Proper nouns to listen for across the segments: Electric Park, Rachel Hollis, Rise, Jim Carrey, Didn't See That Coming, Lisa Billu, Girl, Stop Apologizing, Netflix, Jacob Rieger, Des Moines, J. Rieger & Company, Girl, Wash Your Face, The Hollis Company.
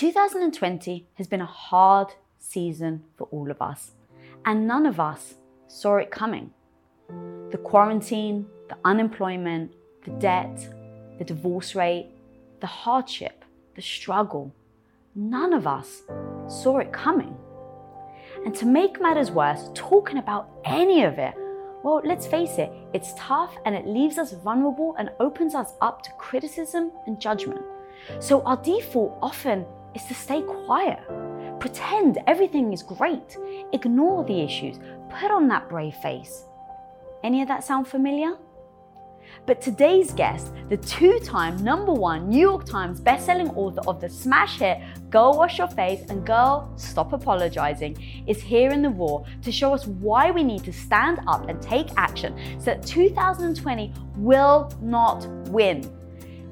2020 has been a hard season for all of us, and none of us saw it coming. The quarantine, the unemployment, the debt, the divorce rate, the hardship, the struggle, none of us saw it coming. And to make matters worse, talking about any of it, well, let's face it, it's tough and it leaves us vulnerable and opens us up to criticism and judgment. So our default often is to stay quiet, pretend everything is great, ignore the issues, put on that brave face. Any of that sound familiar? But today's guest, the two-time #1 New York Times bestselling author of the smash hit Girl, Wash Your Face and Girl, Stop Apologizing, is here in the raw to show us why we need to stand up and take action so that 2020 will not win.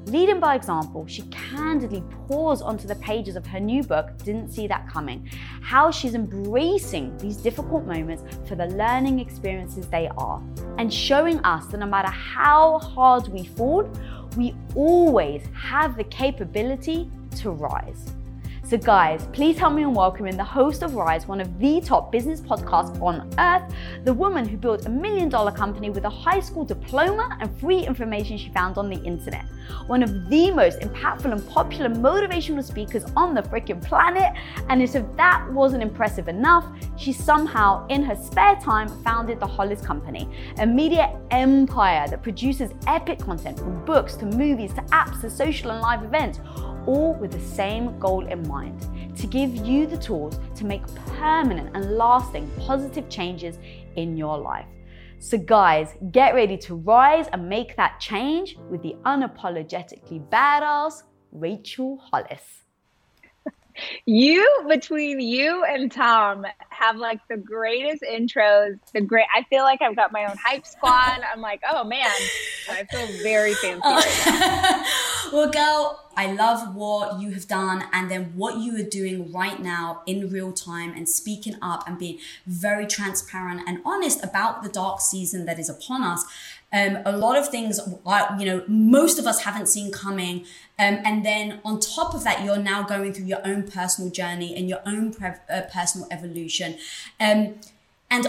Leading by example, she candidly pours onto the pages of her new book, Didn't See That Coming, how she's embracing these difficult moments for the learning experiences they are, and showing us that no matter how hard we fall, we always have the capability to rise. So guys, please help me in welcoming the host of Rise, one of the top business podcasts on earth, the woman who built $1 million company with a high school diploma and free information she found on the internet, one of the most impactful and popular motivational speakers on the freaking planet, and as if that wasn't impressive enough, she somehow, in her spare time, founded The Hollis Company, a media empire that produces epic content from books to movies to apps to social and live events, all with the same goal in mind: to give you the tools to make permanent and lasting positive changes in your life. So guys, get ready to rise and make that change with the unapologetically badass Rachel Hollis. You, between you and Tom, have like the greatest intros. I feel like I've got my own hype squad. I'm like, oh man, I feel very fancy right now. Well, girl, I love what you have done and then what you are doing right now in real time and speaking up and being very transparent and honest about the dark season that is upon us. A lot of things, most of us haven't seen coming. And then on top of that, you're now going through your own personal journey and your own personal evolution. And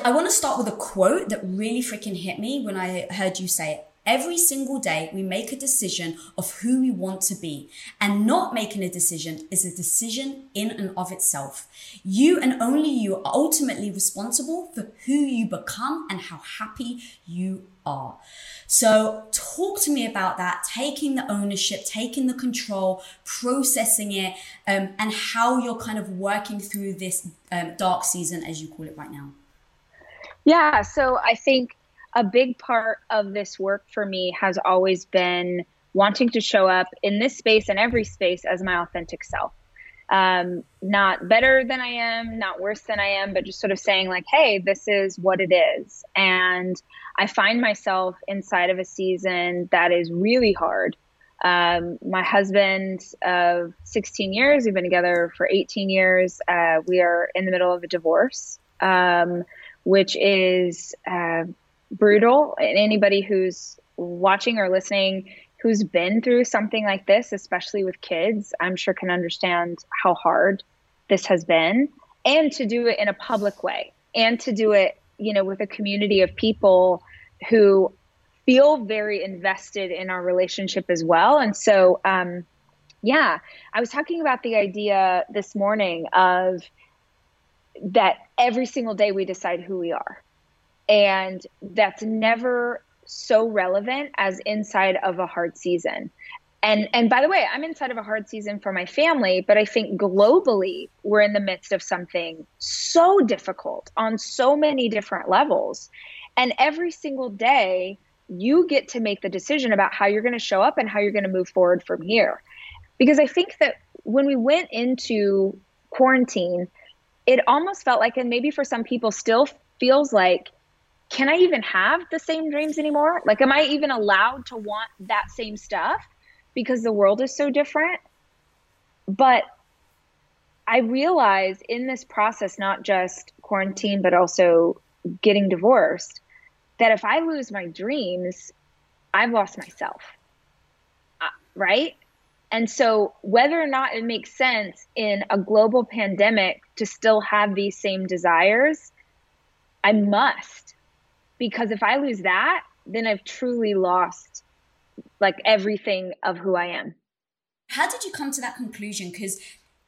I want to start with a quote that really freaking hit me when I heard you say it. Every single day, we make a decision of who we want to be, and not making a decision is a decision in and of itself. You and only you are ultimately responsible for who you become and how happy you are. So talk to me about that, taking the ownership, taking the control, processing it, and how you're kind of working through this dark season, as you call it right now. Yeah, so I think a big part of this work for me has always been wanting to show up in this space and every space as my authentic self. Not better than I am, not worse than I am, but just sort of saying like, hey, this is what it is. And I find myself inside of a season that is really hard. My husband of 16 years, we've been together for 18 years. We are in the middle of a divorce, which is brutal. And anybody who's watching or listening who's been through something like this, especially with kids, I'm sure can understand how hard this has been, and to do it in a public way, and to do it, with a community of people who feel very invested in our relationship as well. And so, I was talking about the idea this morning of that every single day we decide who we are. And that's never so relevant as inside of a hard season. And by the way, I'm inside of a hard season for my family, but I think globally, we're in the midst of something so difficult on so many different levels. And every single day, you get to make the decision about how you're going to show up and how you're going to move forward from here. Because I think that when we went into quarantine, it almost felt like, and maybe for some people still feels like, can I even have the same dreams anymore? Like, am I even allowed to want that same stuff because the world is so different? But I realize in this process, not just quarantine, but also getting divorced, that if I lose my dreams, I've lost myself, right? And so whether or not it makes sense in a global pandemic to still have these same desires, I must, because if I lose that, then I've truly lost like everything of who I am. How did you come to that conclusion? Because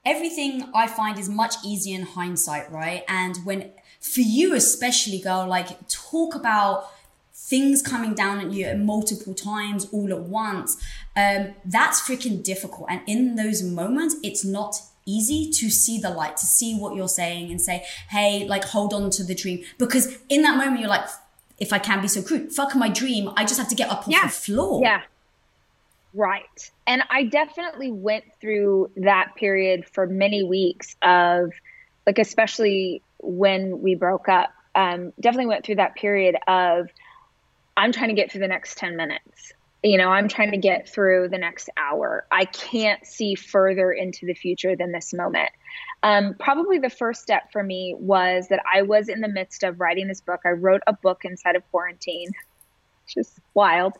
everything I find is much easier in hindsight, right? And when, for you especially, girl, like talk about things coming down at you at multiple times all at once, that's freaking difficult. And in those moments, it's not easy to see the light, to see what you're saying and say, hey, like hold on to the dream. Because in that moment, you're like, if I can be so crude, fuck my dream. I just have to get up off the floor. Yeah. Right. And I definitely went through that period for many weeks of like, especially when we broke up, definitely went through that period of, I'm trying to get through the next 10 minutes. You know, I'm trying to get through the next hour. I can't see further into the future than this moment. Probably the first step for me was that I was in the midst of writing this book. I wrote a book inside of quarantine, which is wild.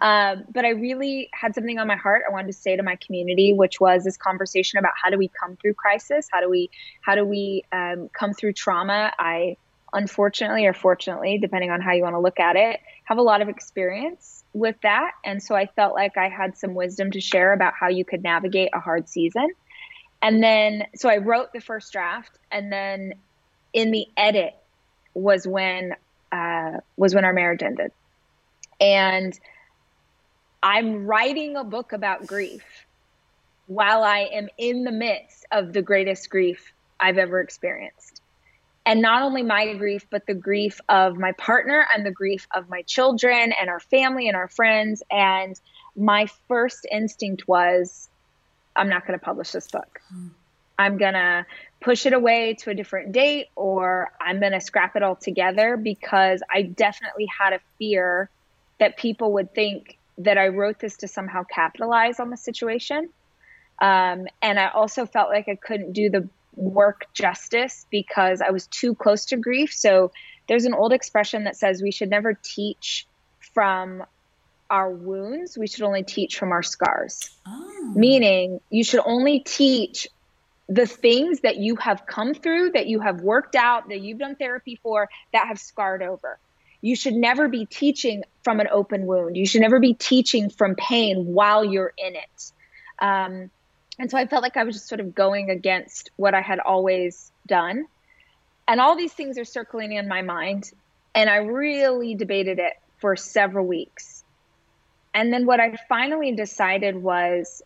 But I really had something on my heart I wanted to say to my community, which was this conversation about how do we come through crisis? How do we come through trauma? I unfortunately or fortunately, depending on how you want to look at it, have a lot of experience with that. And so I felt like I had some wisdom to share about how you could navigate a hard season. And then, so I wrote the first draft, and then in the edit was when our marriage ended. And I'm writing a book about grief while I am in the midst of the greatest grief I've ever experienced. And not only my grief, but the grief of my partner and the grief of my children and our family and our friends. And my first instinct was, I'm not going to publish this book. I'm going to push it away to a different date, or I'm going to scrap it all together, because I definitely had a fear that people would think that I wrote this to somehow capitalize on the situation. And I also felt like I couldn't do the work justice because I was too close to grief. So there's an old expression that says we should never teach from our wounds. We should only teach from our scars. Oh. Meaning you should only teach the things that you have come through, that you have worked out, that you've done therapy for, that have scarred over. You should never be teaching from an open wound. You should never be teaching from pain while you're in it. And so I felt like I was just sort of going against what I had always done. And all these things are circling in my mind. And I really debated it for several weeks. And then what I finally decided was,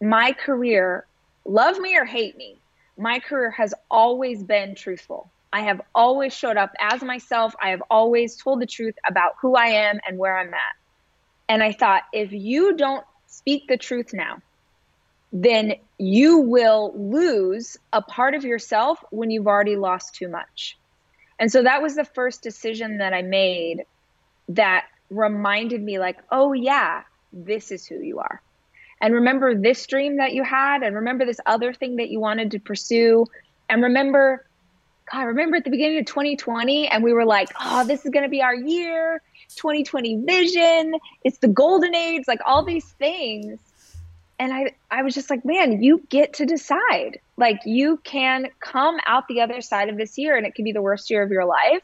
my career, love me or hate me, my career has always been truthful. I have always showed up as myself. I have always told the truth about who I am and where I'm at. And I thought, if you don't speak the truth now, then you will lose a part of yourself when you've already lost too much. And so that was the first decision that I made that reminded me like, oh yeah, this is who you are. And remember this dream that you had, and remember this other thing that you wanted to pursue. And remember at the beginning of 2020, and we were like, oh, this is going to be our year, 2020 vision. It's the golden age, like all these things. And I was just like, man, you get to decide. Like, you can come out the other side of this year, and it could be the worst year of your life,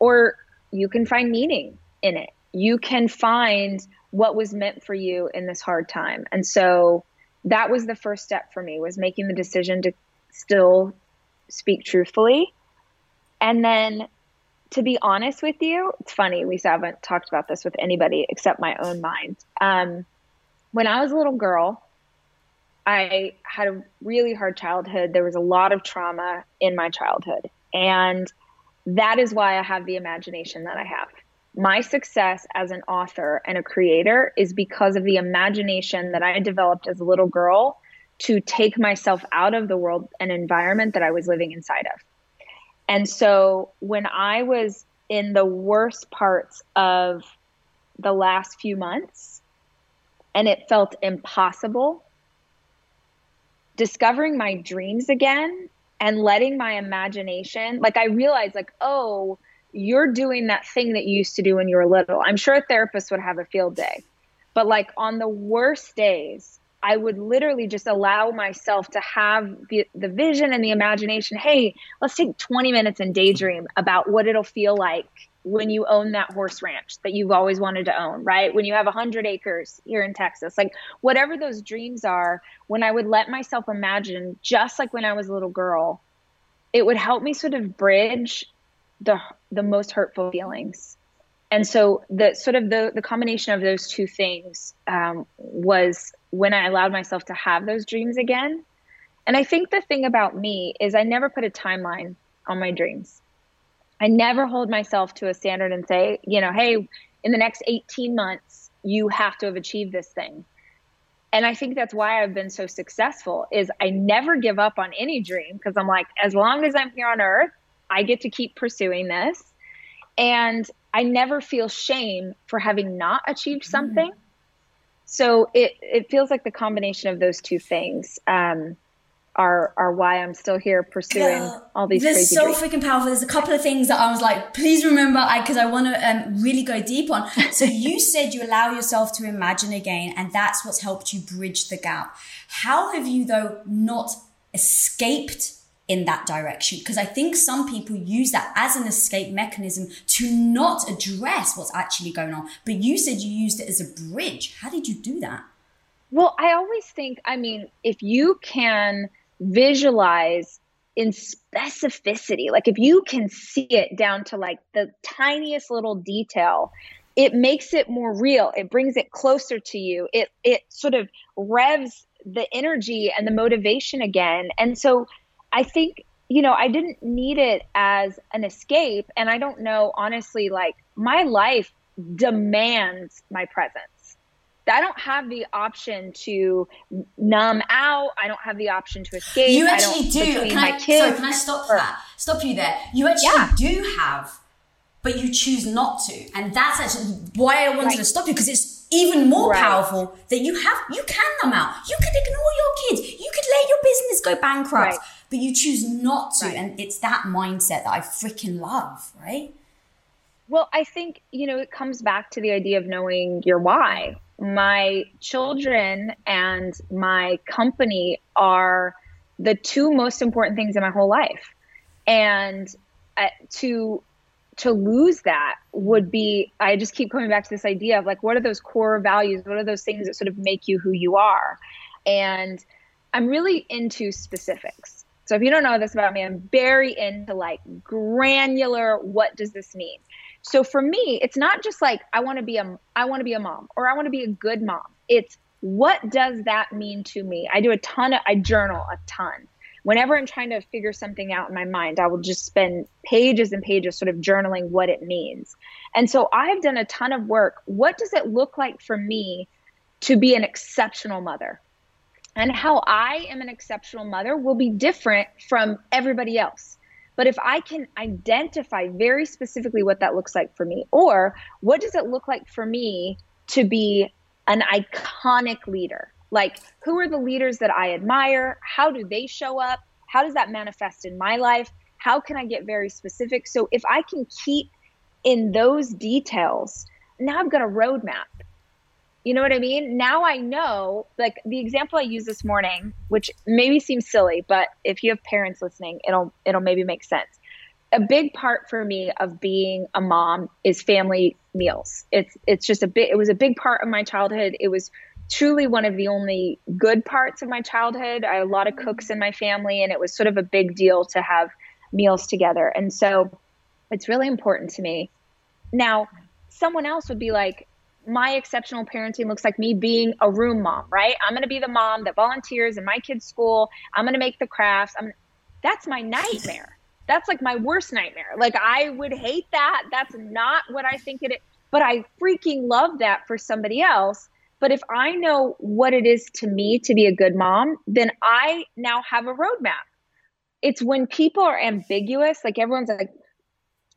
or you can find meaning in it. You can find what was meant for you in this hard time. And so that was the first step for me, was making the decision to still speak truthfully. And then, to be honest with you, it's funny, Lisa, I haven't talked about this with anybody except my own mind. When I was a little girl, I had a really hard childhood. There was a lot of trauma in my childhood. And that is why I have the imagination that I have. My success as an author and a creator is because of the imagination that I developed as a little girl to take myself out of the world and environment that I was living inside of. And so when I was in the worst parts of the last few months, and it felt impossible, discovering my dreams again and letting my imagination, like I realized like, oh, you're doing that thing that you used to do when you were little. I'm sure a therapist would have a field day, but like on the worst days, I would literally just allow myself to have the vision and the imagination. Hey, let's take 20 minutes and daydream about what it'll feel like when you own that horse ranch that you've always wanted to own, right? When you have 100 acres here in Texas, like whatever those dreams are, when I would let myself imagine, just like when I was a little girl, it would help me sort of bridge the most hurtful feelings. And so the sort of the combination of those two things was when I allowed myself to have those dreams again. And I think the thing about me is I never put a timeline on my dreams. I never hold myself to a standard and say, you know, hey, in the next 18 months, you have to have achieved this thing. And I think that's why I've been so successful is I never give up on any dream because I'm like, as long as I'm here on earth, I get to keep pursuing this. And I never feel shame for having not achieved something. Mm-hmm. So it feels like the combination of those two things are why I'm still here pursuing all these crazy dreams. Freaking powerful. There's a couple of things that I was like, please remember, because I want to really go deep on. So you said you allow yourself to imagine again, and that's what's helped you bridge the gap. How have you, though, not escaped in that direction? Because I think some people use that as an escape mechanism to not address what's actually going on. But you said you used it as a bridge. How did you do that? Well, I always think, I mean, if you can visualize in specificity, like if you can see it down to like the tiniest little detail, it makes it more real. It brings it closer to you. It sort of revs the energy and the motivation again. And so I think, you know, I didn't need it as an escape. And I don't know, honestly, like my life demands my presence. I don't have the option to numb out. I don't have the option to escape. You actually do. Can I stop that? Stop you there. You actually do have, but you choose not to. And that's actually why I wanted to stop you, because it's even more powerful that you can numb out. You could ignore your kids. You could let your business go bankrupt, but you choose not to. And it's that mindset that I freaking love, right? Well, I think, you know, it comes back to the idea of knowing your why. My children and my company are the two most important things in my whole life. And to lose that would be, I just keep coming back to this idea of like, what are those core values? What are those things that sort of make you who you are? And I'm really into specifics. So if you don't know this about me, I'm very into like granular, what does this mean? So for me, it's not just like I want to be a mom or I want to be a good mom. It's what does that mean to me? I do a ton of, I journal a ton. Whenever I'm trying to figure something out in my mind, I will just spend pages and pages sort of journaling what it means. And so I've done a ton of work. What does it look like for me to be an exceptional mother? And how I am an exceptional mother will be different from everybody else. But if I can identify very specifically what that looks like for me, or what does it look like for me to be an iconic leader? Like, who are the leaders that I admire? How do they show up? How does that manifest in my life? How can I get very specific? So if I can keep in those details, now I've got a roadmap. You know what I mean? Now I know, like the example I used this morning, which maybe seems silly, but if you have parents listening, it'll maybe make sense. A big part for me of being a mom is family meals. It was a big part of my childhood. It was truly one of the only good parts of my childhood. I had a lot of cooks in my family, and it was sort of a big deal to have meals together. And so it's really important to me. Now, someone else would be like, my exceptional parenting looks like me being a room mom, right? I'm going to be the mom that volunteers in my kids' school. I'm going to make the crafts. That's my nightmare. That's like my worst nightmare. Like I would hate that. That's not what I think it is. But I freaking love that for somebody else. But if I know what it is to me to be a good mom, then I now have a roadmap. It's when people are ambiguous, like everyone's like,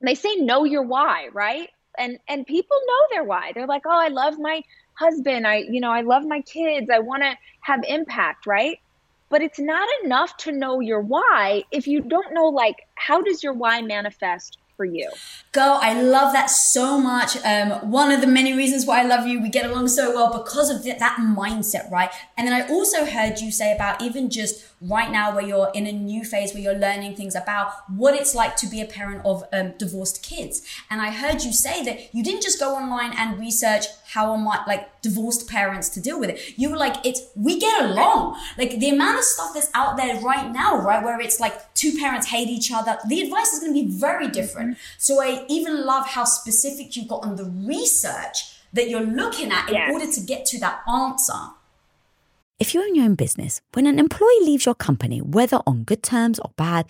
they say know your why, right? And people know their why. They're like, oh, I love my husband. I love my kids. I want to have impact, right? But it's not enough to know your why if you don't know, like, how does your why manifest for you? Girl, I love that so much. One of the many reasons why I love you, we get along so well because of that mindset, right? And then I also heard you say about even just right now where you're in a new phase where you're learning things about what it's like to be a parent of divorced kids. And I heard you say that you didn't just go online and research how am I, like, divorced parents to deal with it. You were like, we get along. Like, the amount of stuff that's out there right now, right, where it's like two parents hate each other, the advice is going to be very different. So I even love how specific you got on the research that you're looking at in order to get to that answer. If you own your own business, when an employee leaves your company, whether on good terms or bad,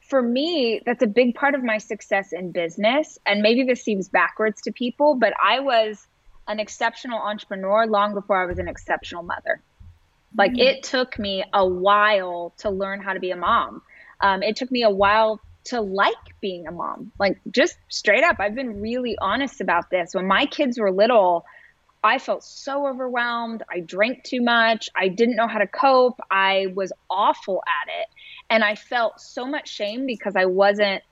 for me, that's a big part of my success in business. And maybe this seems backwards to people, but I was an exceptional entrepreneur long before I was an exceptional mother. Like it took me a while to learn how to be a mom. It took me a while to like being a mom, like just straight up. I've been really honest about this. When my kids were little, I felt so overwhelmed. I drank too much. I didn't know how to cope. I was awful at it. And I felt so much shame because I wasn't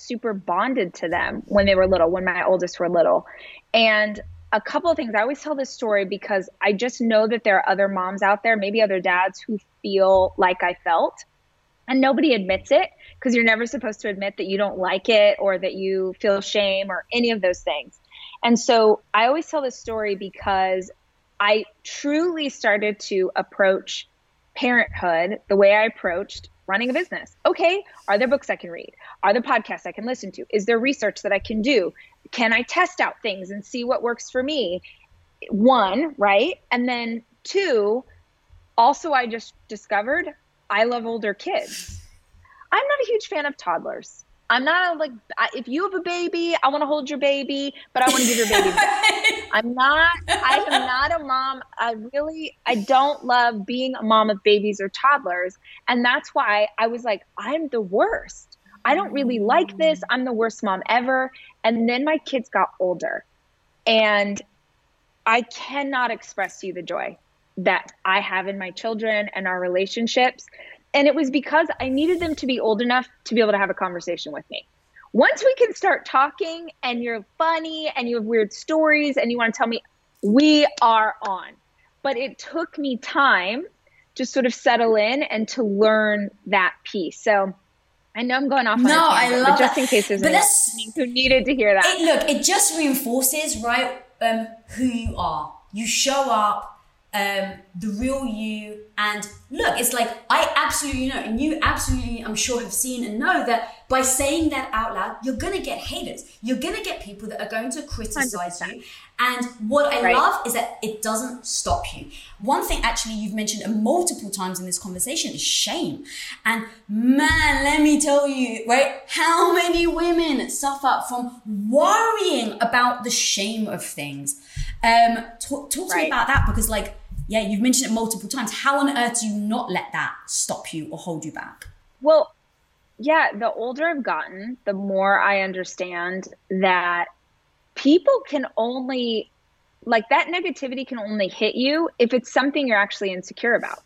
super bonded to them when they were little, when my oldest were little. And a couple of things, I always tell this story because I just know that there are other moms out there, maybe other dads, who feel like I felt. And nobody admits it because you're never supposed to admit that you don't like it or that you feel shame or any of those things. And so I always tell this story because I truly started to approach parenthood the way I approached running a business. Okay, are there books I can read? Are there podcasts I can listen to? Is there research that I can do? Can I test out things and see what works for me? One, right? And then two, also I just discovered I love older kids. I'm not a huge fan of toddlers. I'm not like, if you have a baby, I want to hold your baby, but I want to give your baby back. I am not a mom. I don't love being a mom of babies or toddlers. And that's why I was like, I'm the worst. I don't really like this. I'm the worst mom ever. And then my kids got older, and I cannot express to you the joy that I have in my children and our relationships. And it was because I needed them to be old enough to be able to have a conversation with me. Once we can start talking and you're funny and you have weird stories and you want to tell me, we are on. But it took me time to sort of settle in and to learn that piece. So I know I'm going off on a tangent, but just in case there's anyone who needed to hear that. It just reinforces, right, who you are. You show up. The real you. And look, it's like, I absolutely know, and you absolutely, I'm sure, have seen and know that by saying that out loud, you're going to get haters. You're going to get people that are going to criticize 100%. You. And what I love is that it doesn't stop you. One thing actually you've mentioned multiple times in this conversation is shame. And man, let me tell you, right? How many women suffer from worrying about the shame of things? Talk to me about that, because like, yeah, you've mentioned it multiple times. How on earth do you not let that stop you or hold you back? Well, yeah, the older I've gotten, the more I understand that people can only, like, that negativity can only hit you if it's something you're actually insecure about.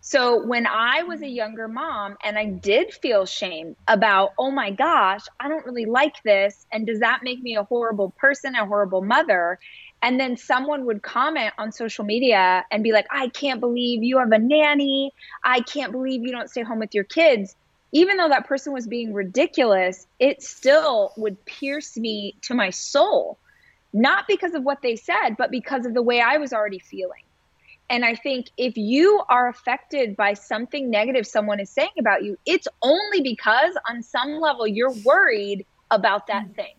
So when I was a younger mom and I did feel shame about, oh my gosh, I don't really like this. And does that make me a horrible person, a horrible mother? And then someone would comment on social media and be like, I can't believe you have a nanny. I can't believe you don't stay home with your kids. Even though that person was being ridiculous, it still would pierce me to my soul, not because of what they said, but because of the way I was already feeling. And I think if you are affected by something negative someone is saying about you, it's only because on some level you're worried about that thing,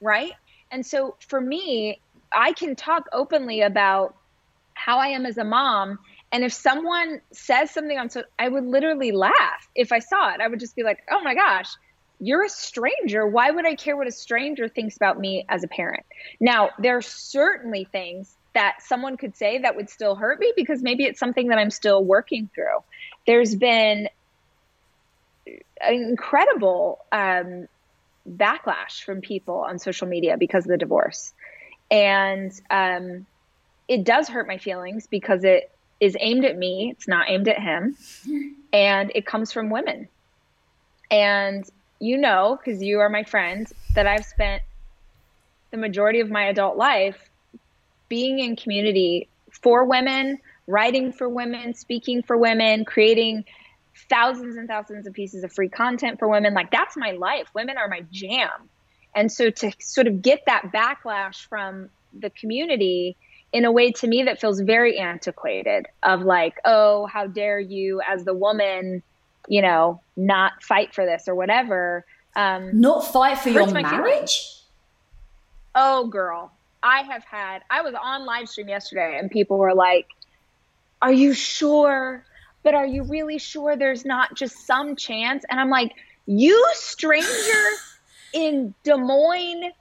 right? And so for me, I can talk openly about how I am as a mom. And if someone says something on social, I would literally laugh if I saw it. I would just be like, oh my gosh, you're a stranger. Why would I care what a stranger thinks about me as a parent? Now, there are certainly things that someone could say that would still hurt me, because maybe it's something that I'm still working through. There's been incredible backlash from people on social media because of the divorce. And it does hurt my feelings because it is aimed at me. It's not aimed at him. And it comes from women. And you know, because you are my friend, that I've spent the majority of my adult life being in community for women, writing for women, speaking for women, creating thousands and thousands of pieces of free content for women. Like, that's my life. Women are my jam. And so to sort of get that backlash from the community in a way to me that feels very antiquated, of like, oh, how dare you as the woman, you know, not fight for this or whatever. Not fight for your marriage? Feelings. Oh, girl. I was on live stream yesterday and people were like, are you sure? But are you really sure there's not just some chance? And I'm like, you stranger in Des Moines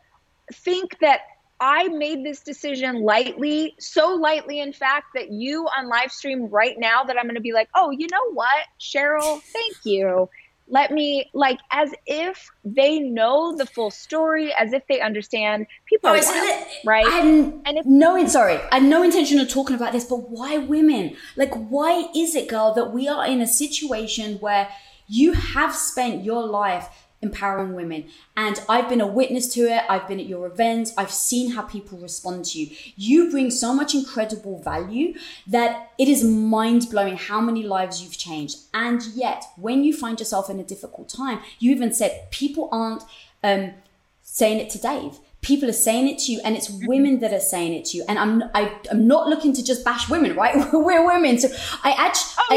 think that I made this decision lightly, so lightly, in fact, that you on live stream right now, that I'm going to be like, oh, you know what, Cheryl, thank you. Let me, like, as if they know the full story, as if they understand. People are wild, right? I had no intention of talking about this, but why women? Like, why is it, girl, that we are in a situation where you have spent your life empowering women? And I've been a witness to it. I've been at your events. I've seen how people respond to you. You bring so much incredible value that it is mind-blowing how many lives you've changed. And yet, when you find yourself in a difficult time, you even said people aren't saying it to Dave. People are saying it to you, and it's women that are saying it to you. And I'm not looking to just bash women, right? We're women. So I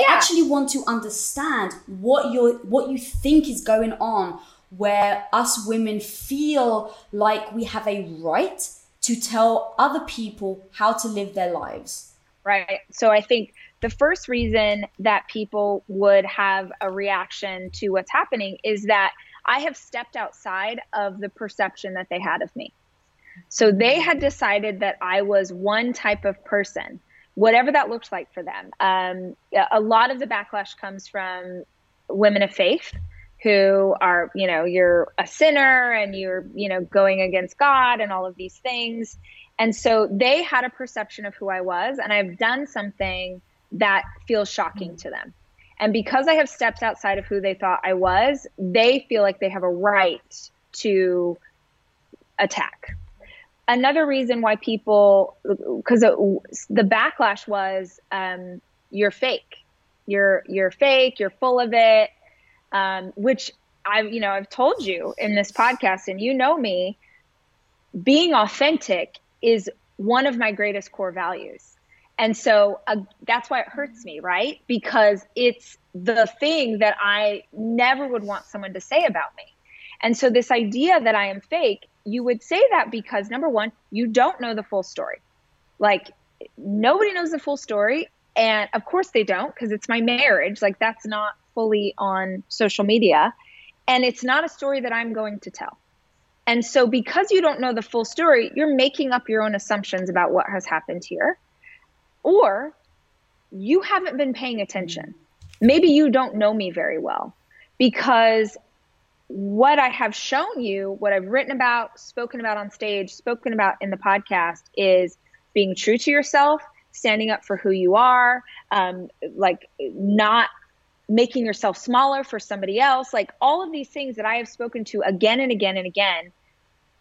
actually want to understand what you think is going on, where us women feel like we have a right to tell other people how to live their lives. Right. So I think the first reason that people would have a reaction to what's happening is that I have stepped outside of the perception that they had of me. So they had decided that I was one type of person, whatever that looked like for them. A lot of the backlash comes from women of faith who are, you know, you're a sinner and you're, you know, going against God and all of these things. And so they had a perception of who I was, and I've done something that feels shocking to them. And because I have stepped outside of who they thought I was, they feel like they have a right to attack. Another reason why people, because the backlash was, you're fake, you're full of it. Which I've told you in this podcast, and you know me, being authentic is one of my greatest core values. And so that's why it hurts me, right? Because it's the thing that I never would want someone to say about me. And so this idea that I am fake, you would say that because, number one, you don't know the full story. Like, nobody knows the full story. And of course they don't, because it's my marriage. Like, that's not fully on social media. And it's not a story that I'm going to tell. And so because you don't know the full story, you're making up your own assumptions about what has happened here. Or you haven't been paying attention. Maybe you don't know me very well, because what I have shown you, what I've written about, spoken about on stage, spoken about in the podcast, is being true to yourself, standing up for who you are, not making yourself smaller for somebody else, like all of these things that I have spoken to again and again and again,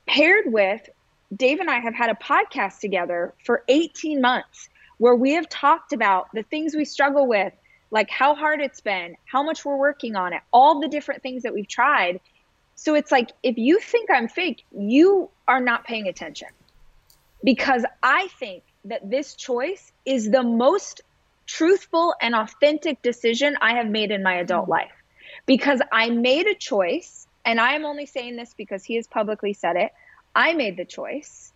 paired with Dave and I have had a podcast together for 18 months where we have talked about the things we struggle with, like how hard it's been, how much we're working on it, all the different things that we've tried. So it's like, if you think I'm fake, you are not paying attention, because I think that this choice is the most truthful and authentic decision I have made in my adult life, because I made a choice, and I am only saying this because he has publicly said it. I made the choice.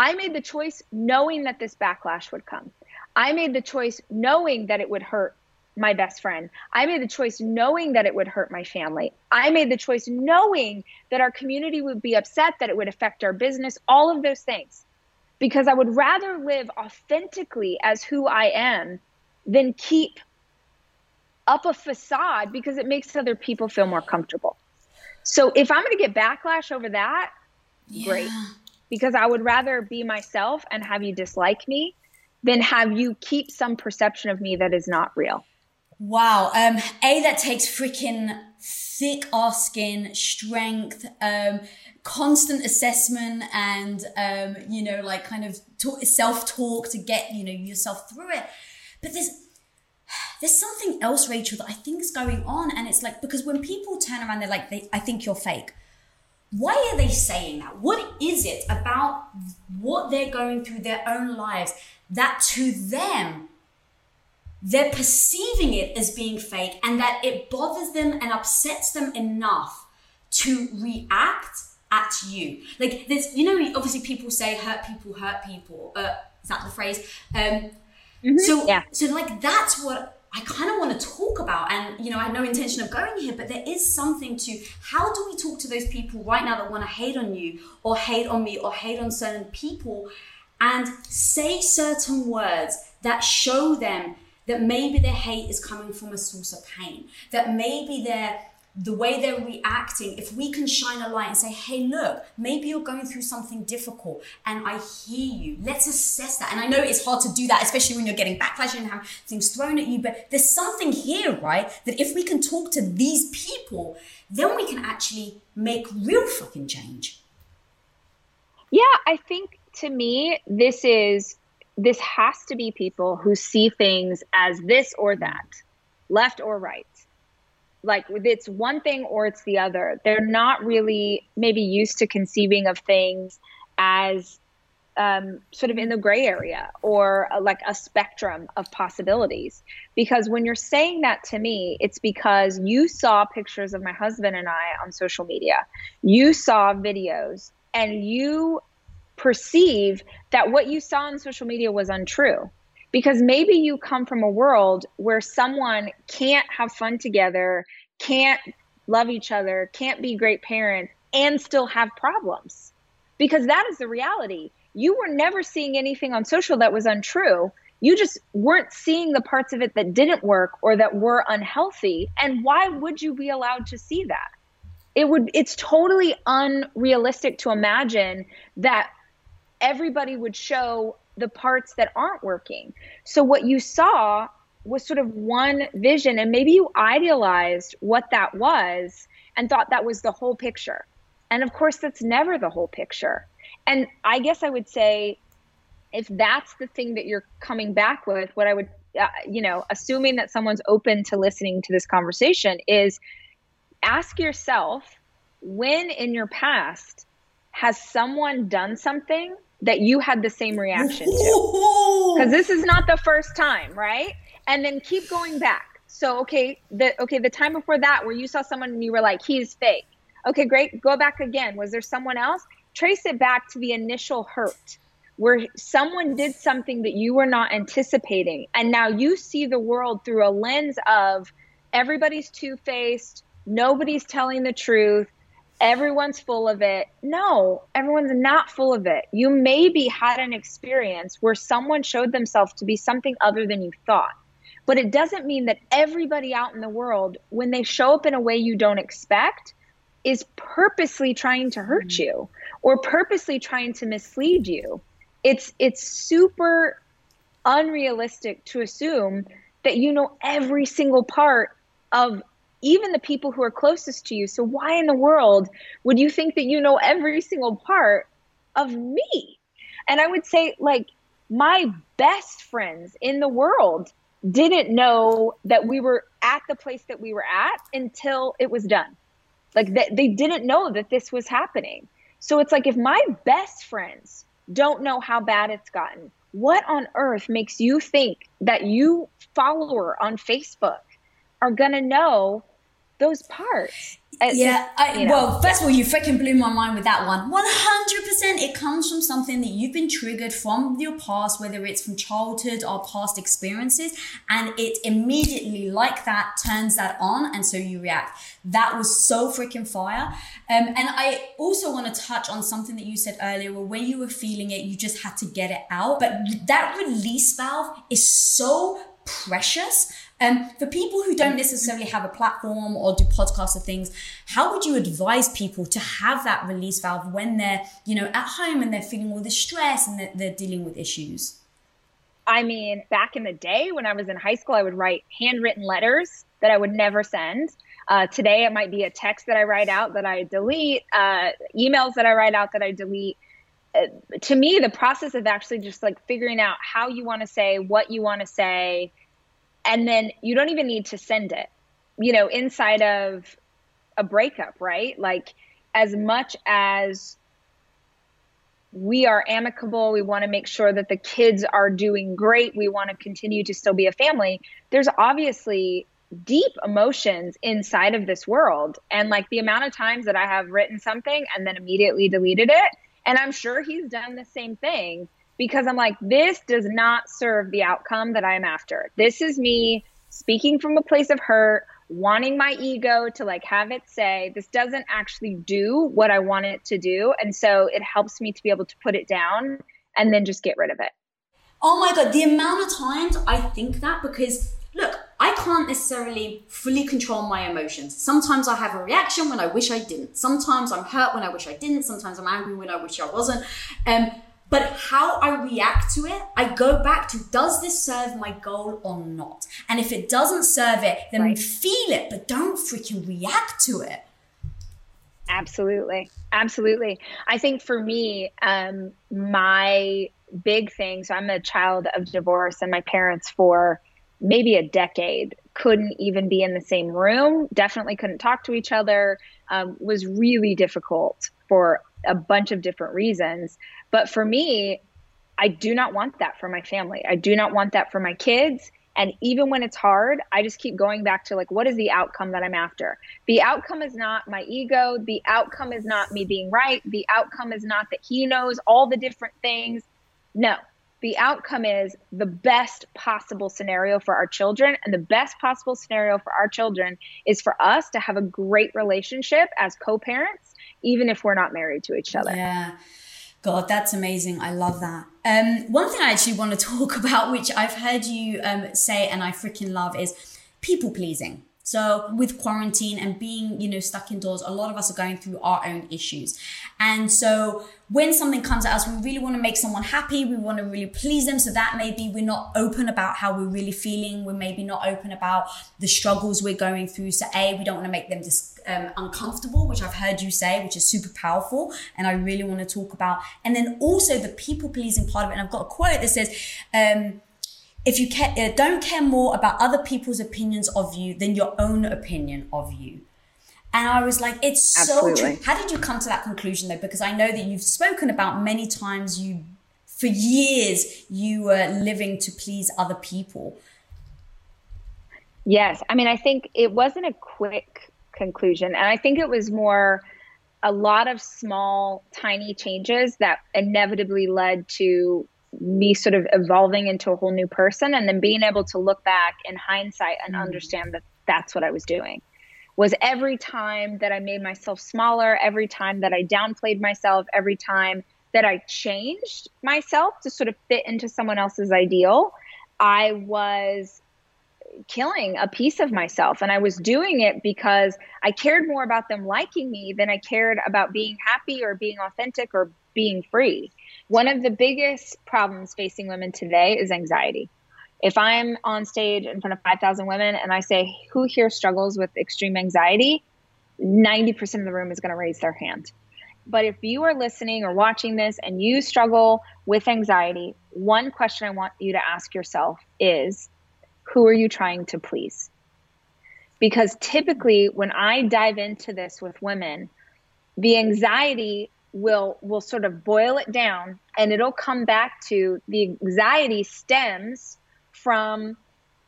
I made the choice knowing that this backlash would come. I made the choice knowing that it would hurt my best friend. I made the choice knowing that it would hurt my family. I made the choice knowing that our community would be upset, that it would affect our business, all of those things, because I would rather live authentically as who I am then keep up a facade because it makes other people feel more comfortable. So if I'm going to get backlash over that, great. Because I would rather be myself and have you dislike me than have you keep some perception of me that is not real. Wow. That takes freaking thick ass skin, strength, constant assessment, and, self-talk to get, yourself through it. But there's something else, Rachel, that I think is going on. And it's like, because when people turn around, they're like, I think you're fake. Why are they saying that? What is it about what they're going through, their own lives, that to them, they're perceiving it as being fake, and that it bothers them and upsets them enough to react at you? Like, there's, obviously people say hurt people. Is that the phrase? Mm-hmm. So that's what I kind of want to talk about. And, I had no intention of going here, but there is something to, how do we talk to those people right now that want to hate on you or hate on me or hate on certain people, and say certain words that show them that maybe their hate is coming from a source of pain, that maybe the way they're reacting, if we can shine a light and say, hey, look, maybe you're going through something difficult and I hear you. Let's assess that. And I know it's hard to do that, especially when you're getting backlash and have things thrown at you, but there's something here, right? That if we can talk to these people, then we can actually make real fucking change. Yeah, I think to me, this has to be people who see things as this or that, left or right. Like, it's one thing or it's the other. They're not really maybe used to conceiving of things as sort of in the gray area or like a spectrum of possibilities. Because when you're saying that to me, it's because you saw pictures of my husband and I on social media. You saw videos, and you perceive that what you saw on social media was untrue. Because maybe you come from a world where someone can't have fun together, can't love each other, can't be great parents, and still have problems. Because that is the reality. You were never seeing anything on social that was untrue. You just weren't seeing the parts of it that didn't work or that were unhealthy. And why would you be allowed to see that? It's totally unrealistic to imagine that everybody would show the parts that aren't working. So what you saw was sort of one vision, and maybe you idealized what that was and thought that was the whole picture. And of course, that's never the whole picture. And I guess I would say, if that's the thing that you're coming back with, what I would, assuming that someone's open to listening to this conversation, is ask yourself, when in your past has someone done something that you had the same reaction to? Because this is not the first time, right? And then keep going back. So, the time before that where you saw someone and you were like, he's fake. Okay, great. Go back again. Was there someone else? Trace it back to the initial hurt where someone did something that you were not anticipating. And now you see the world through a lens of everybody's two-faced, nobody's telling the truth, everyone's full of it. No, everyone's not full of it. You maybe had an experience where someone showed themselves to be something other than you thought. But it doesn't mean that everybody out in the world, when they show up in a way you don't expect, is purposely trying to hurt you or purposely trying to mislead you. It's super unrealistic to assume that you know every single part of even the people who are closest to you. So why in the world would you think that you know every single part of me? And I would say, my best friends in the world didn't know that we were at the place that we were at until it was done. They didn't know that this was happening. So it's if my best friends don't know how bad it's gotten, what on earth makes you think that you follower on Facebook are going to know those parts? First of all, you freaking blew my mind with that one. 100%. It comes from something that you've been triggered from your past, whether it's from childhood or past experiences, and it immediately turns that on, and so you react. That was so freaking fire. And I also want to touch on something that you said earlier, where when you were feeling it, you just had to get it out. But that release valve is so precious. For people who don't necessarily have a platform or do podcasts or things, how would you advise people to have that release valve when they're, at home and they're feeling all the stress and they're dealing with issues? I mean, back in the day when I was in high school, I would write handwritten letters that I would never send. Today, it might be a text that I write out that I delete, emails that I write out that I delete. To me, the process of actually just figuring out how you want to say, what you want to say, and then you don't even need to send it, inside of a breakup, right? As much as we are amicable, we want to make sure that the kids are doing great, we want to continue to still be a family, there's obviously deep emotions inside of this world. And the amount of times that I have written something and then immediately deleted it, and I'm sure he's done the same thing, because I'm this does not serve the outcome that I'm after. This is me speaking from a place of hurt, wanting my ego to have it say, this doesn't actually do what I want it to do. And so it helps me to be able to put it down and then just get rid of it. Oh my God, the amount of times I think that, because look, I can't necessarily fully control my emotions. Sometimes I have a reaction when I wish I didn't. Sometimes I'm hurt when I wish I didn't. Sometimes I'm angry when I wish I wasn't. But how I react to it, I go back to, does this serve my goal or not? And if it doesn't serve it, then right. Feel it, but don't freaking react to it. Absolutely. I think for me, my big thing, so I'm a child of divorce, and my parents for maybe a decade couldn't even be in the same room, definitely couldn't talk to each other, was really difficult for a bunch of different reasons. But for me, I do not want that for my family. I do not want that for my kids. And even when it's hard, I just keep going back to what is the outcome that I'm after? The outcome is not my ego. The outcome is not me being right. The outcome is not that he knows all the different things. No, the outcome is the best possible scenario for our children. And the best possible scenario for our children is for us to have a great relationship as co-parents, even if we're not married to each other. Yeah. God, that's amazing. I love that. One thing I actually want to talk about, which I've heard you say and I freaking love, is people pleasing. So with quarantine and being, you know, stuck indoors, a lot of us are going through our own issues. And so when something comes at us, we really want to make someone happy. We want to really please them. So that maybe we're not open about how we're really feeling. We're maybe not open about the struggles we're going through. So A, we don't want to make them uncomfortable, which I've heard you say, which is super powerful. And I really want to talk about. And then also the people pleasing part of it. And I've got a quote that says, if you don't care more about other people's opinions of you than your own opinion of you. And I was like, it's Absolutely. So true. How did you come to that conclusion though? Because I know that you've spoken about many times, for years, you were living to please other people. Yes. I mean, I think it wasn't a quick conclusion. And I think it was more a lot of small, tiny changes that inevitably led to me sort of evolving into a whole new person, and then being able to look back in hindsight and understand that that's what I was doing. Was every time that I made myself smaller, every time that I downplayed myself, every time that I changed myself to sort of fit into someone else's ideal, I was killing a piece of myself. And I was doing it because I cared more about them liking me than I cared about being happy or being authentic or being free. One of the biggest problems facing women today is anxiety. If I'm on stage in front of 5,000 women and I say, who here struggles with extreme anxiety? 90% of the room is going to raise their hand. But if you are listening or watching this and you struggle with anxiety, one question I want you to ask yourself is, who are you trying to please? Because typically when I dive into this with women, the anxiety will sort of boil it down, and it'll come back to the anxiety stems from,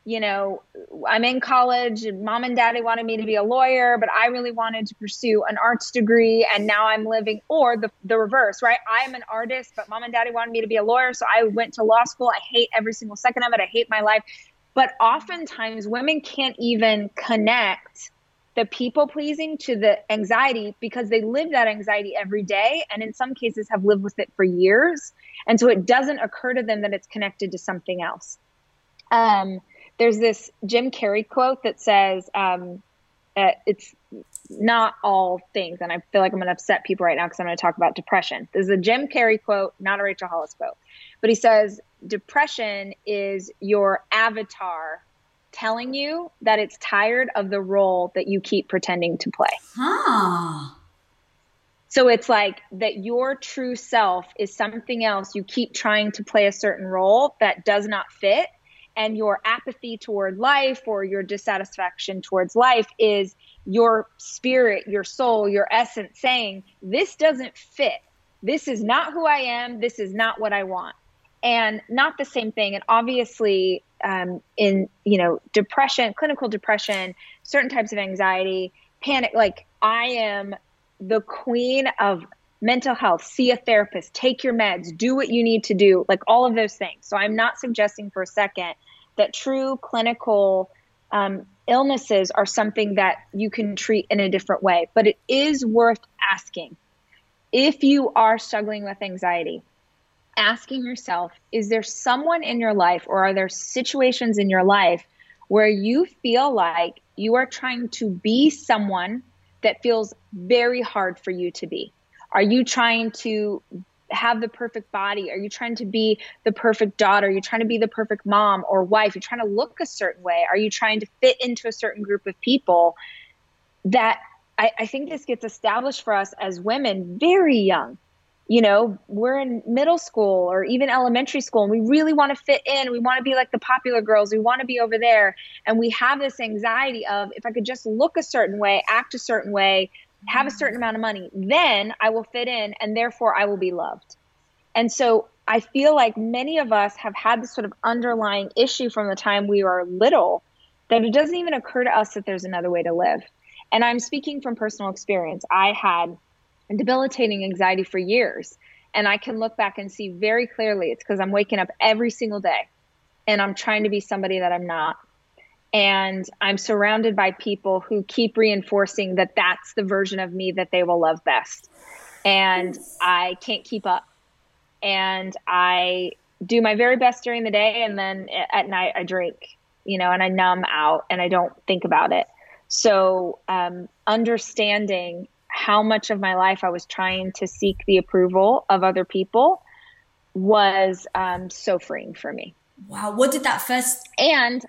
you know, I'm in college and mom and daddy wanted me to be a lawyer, but I really wanted to pursue an arts degree. And now I'm living, or the reverse, right? I'm an artist, but mom and daddy wanted me to be a lawyer. So I went to law school. I hate every single second of it. I hate my life. But oftentimes women can't even connect the people pleasing to the anxiety because they live that anxiety every day, and in some cases have lived with it for years. And so it doesn't occur to them that it's connected to something else. There's this Jim Carrey quote that says, it's not all things. And I feel like I'm going to upset people right now because I'm going to talk about depression. This is a Jim Carrey quote, not a Rachel Hollis quote. But he says, depression is your avatar telling you that it's tired of the role that you keep pretending to play. Huh. So it's like that your true self is something else. You keep trying to play a certain role that does not fit. And your apathy toward life or your dissatisfaction towards life is your spirit, your soul, your essence saying, this doesn't fit. This is not who I am. This is not what I want. And not the same thing. And obviously, in, you know, depression, clinical depression, certain types of anxiety, panic, like I am the queen of mental health, see a therapist, take your meds, do what you need to do, like all of those things. So I'm not suggesting for a second that true clinical illnesses are something that you can treat in a different way, but it is worth asking. If you are struggling with anxiety, asking yourself, is there someone in your life or are there situations in your life where you feel like you are trying to be someone that feels very hard for you to be? Are you trying to have the perfect body? Are you trying to be the perfect daughter? Are you trying to be the perfect mom or wife? You're trying to look a certain way. Are you trying to fit into a certain group of people? That I think this gets established for us as women very young. You know, we're in middle school or even elementary school, and we really want to fit in. We want to be like the popular girls. We want to be over there. And we have this anxiety of, if I could just look a certain way, act a certain way, have a certain amount of money, then I will fit in and therefore I will be loved. And so I feel like many of us have had this sort of underlying issue from the time we were little that it doesn't even occur to us that there's another way to live. And I'm speaking from personal experience. I had debilitating anxiety for years. And I can look back and see very clearly it's because I'm waking up every single day and I'm trying to be somebody that I'm not. And I'm surrounded by people who keep reinforcing that that's the version of me that they will love best. And I can't keep up. and I do my very best during the day, and then at night I drink, you know, and I numb out and I don't think about it. So understanding how much of my life I was trying to seek the approval of other people was so freeing for me. Wow. What did that first... And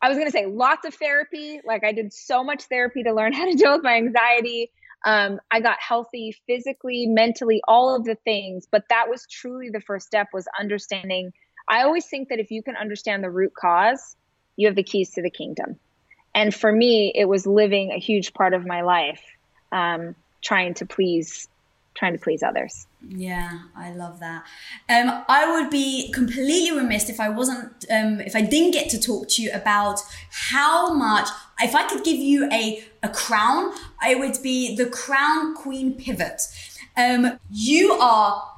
I was going to say lots of therapy. Like I did so much therapy to learn how to deal with my anxiety. I got healthy physically, mentally, all of the things. But that was truly the first step, was understanding. I always think that if you can understand the root cause, you have the keys to the kingdom. And for me, it was living a huge part of my life, trying to please others. Yeah, I love that. I would be completely remiss if I wasn't, if I didn't get to talk to you about how much, if I could give you a crown, it would be the crown queen pivot. You are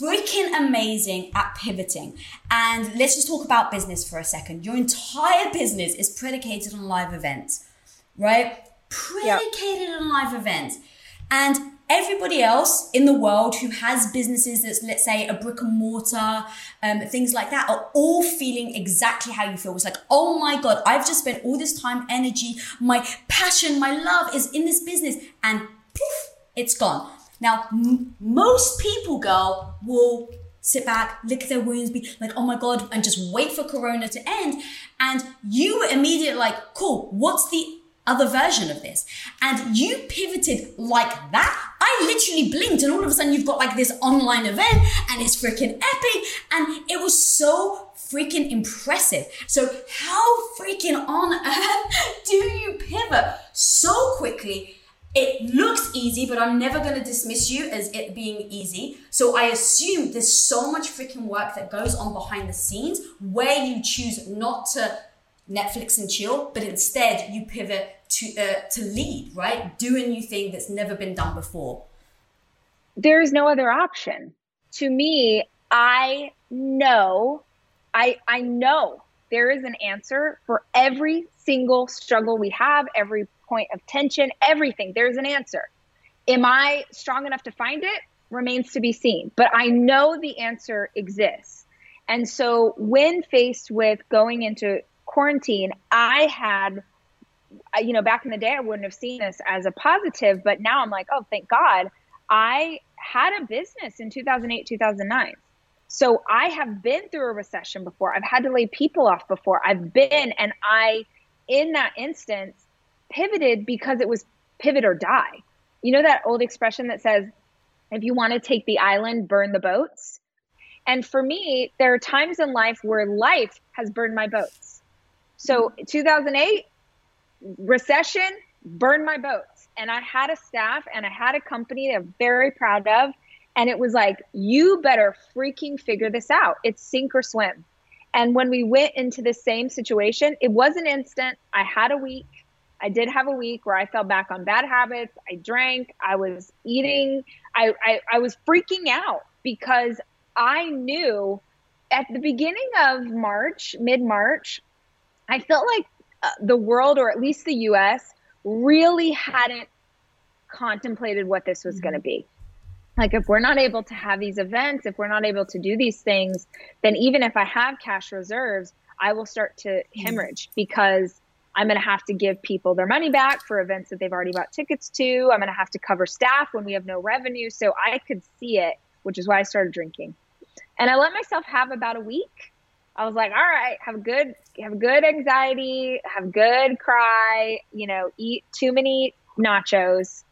freaking amazing at pivoting. And let's just talk about business for a second. Your entire business is predicated on live events, right? Predicated on live events. And everybody else in the world who has businesses that's, let's say, a brick and mortar, things like that, are all feeling exactly how you feel. It's like, oh my God, I've just spent all this time, energy, my passion, my love is in this business, and poof, it's gone. Now, most people, girl, will sit back, lick their wounds, be like, oh my God, and just wait for Corona to end. And you were immediately like, cool, what's the other version of this? And you pivoted like that. I literally blinked and all of a sudden you've got like this online event and it's freaking epic. And it was so freaking impressive. So how freaking on earth do you pivot so quickly? It looks easy, but I'm never going to dismiss you as it being easy. So I assume there's so much freaking work that goes on behind the scenes where you choose not to Netflix and chill, but instead you pivot to lead, right? Do a new thing that's never been done before. There is no other option. To me, I know there is an answer for every single struggle we have, every point of tension, everything. There's an answer. Am I strong enough to find it? Remains to be seen. But I know the answer exists. And so when faced with going into quarantine, I had, you know, back in the day, I wouldn't have seen this as a positive, but now I'm like, oh, thank God. I had a business in 2008, 2009. So I have been through a recession before. I've had to lay people off before. In that instance, pivoted because it was pivot or die. You know, that old expression that says, if you want to take the island, burn the boats. And for me, there are times in life where life has burned my boats. So 2008, recession, burned my boats. And I had a staff and I had a company that I'm very proud of. And it was like, you better freaking figure this out. It's sink or swim. And when we went into the same situation, it was an instant. I had a week. I did have a week where I fell back on bad habits. I drank. I was eating. I was freaking out because I knew at the beginning of March, mid-March, I felt like the world, or at least the US, really hadn't contemplated what this was going to be. Like, if we're not able to have these events, if we're not able to do these things, then even if I have cash reserves, I will start to hemorrhage because I'm going to have to give people their money back for events that they've already bought tickets to. I'm going to have to cover staff when we have no revenue. So I could see it, which is why I started drinking. And I let myself have about a week. I was like, all right, have good anxiety, have good cry, you know, eat too many nachos,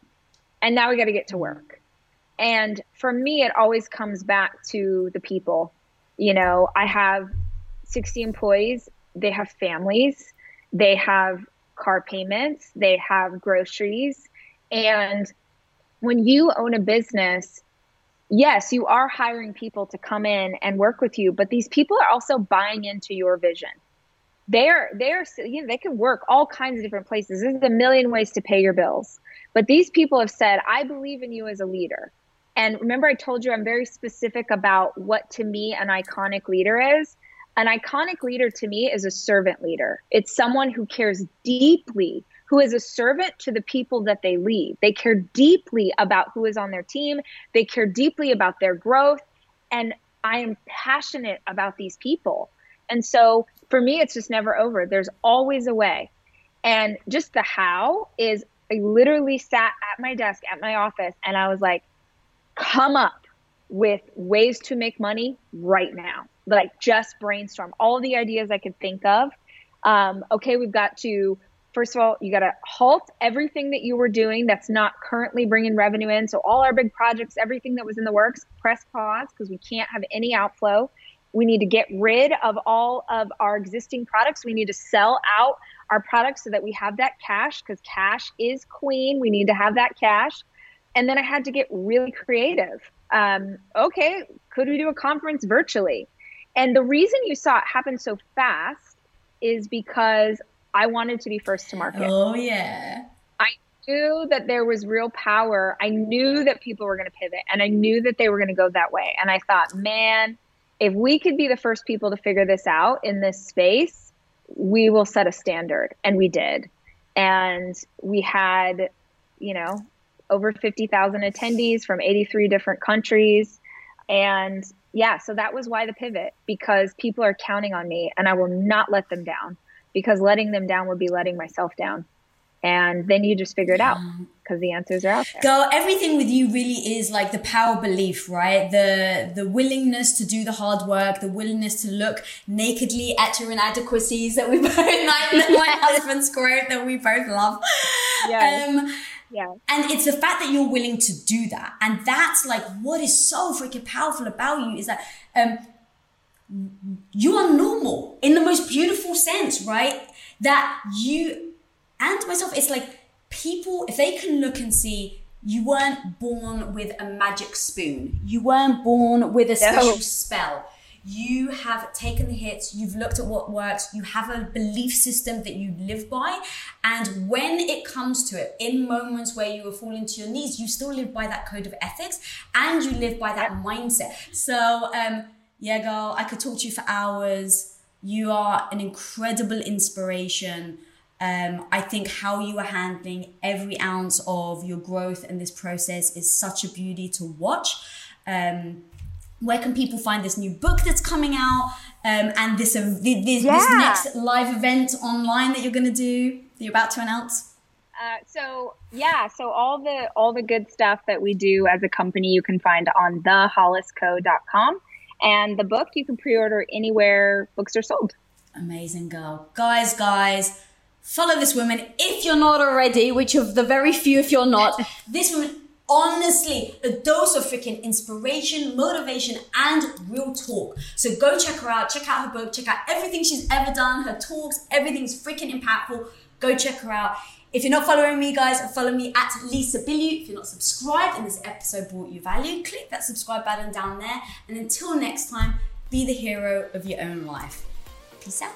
and now we got to get to work. And for me, it always comes back to the people. You know, I have 60 employees. They have families. They have car payments. They have groceries. And when you own a business, yes, you are hiring people to come in and work with you, but these people are also buying into your vision. They are, you know, they can work all kinds of different places. There's a million ways to pay your bills, but these people have said, I believe in you as a leader. And remember, I told you, I'm very specific about what to me an iconic leader is. An iconic leader to me is a servant leader. It's someone who cares deeply, who is a servant to the people that they lead. They care deeply about who is on their team. They care deeply about their growth. and I am passionate about these people. And so for me, it's just never over. There's always a way. And just the how is, I literally sat at my desk at my office and I was like, come up with ways to make money right now. Like, just brainstorm all the ideas I could think of. Okay, we've got to, first of all, you got to halt everything that you were doing that's not currently bringing revenue in. So all our big projects, everything that was in the works, press pause, because we can't have any outflow. We need to get rid of all of our existing products. We need to sell out our products so that we have that cash, because cash is queen. We need to have that cash. And then I had to get really creative. Okay, could we do a conference virtually? And the reason you saw it happen so fast is because I wanted to be first to market. Oh, yeah. I knew that there was real power. I knew that people were going to pivot, and I knew that they were going to go that way. And I thought, man, if we could be the first people to figure this out in this space, we will set a standard. And we did. And we had, you know, over 50,000 attendees from 83 different countries. And yeah, so that was why the pivot, because people are counting on me and I will not let them down, because letting them down would be letting myself down. And then you just figure it out, because the answers are out there. Girl, everything with you really is like the power belief, right? The willingness to do the hard work, the willingness to look nakedly at your inadequacies that we both, like my husband's quote that we both love. Yes. Yeah. And it's the fact that you're willing to do that. And that's like what is so freaking powerful about you, is that you are normal in the most beautiful sense, right? That you... And myself, it's like people, if they can look and see, you weren't born with a magic spoon. You weren't born with a special spell. You have taken the hits. You've looked at what works. You have a belief system that you live by. And when it comes to it, in moments where you were falling to your knees, you still live by that code of ethics and you live by that mindset. So, yeah, girl, I could talk to you for hours. You are an incredible inspiration. I think how you are handling every ounce of your growth in this process is such a beauty to watch. Where can people find this new book that's coming out, and this next live event online that you're going to do, that you're about to announce? So all the good stuff that we do as a company, you can find on thehollisco.com, and the book you can pre-order anywhere books are sold. Amazing, girl. Guys. Follow this woman if you're not already, which of the very few if you're not. This woman, honestly, a dose of freaking inspiration, motivation, and real talk. So go check her out. Check out her book. Check out everything she's ever done. Her talks, everything's freaking impactful. Go check her out. If you're not following me, guys, follow me at Lisa Billu. If you're not subscribed and this episode brought you value, click that subscribe button down there. And until next time, be the hero of your own life. Peace out.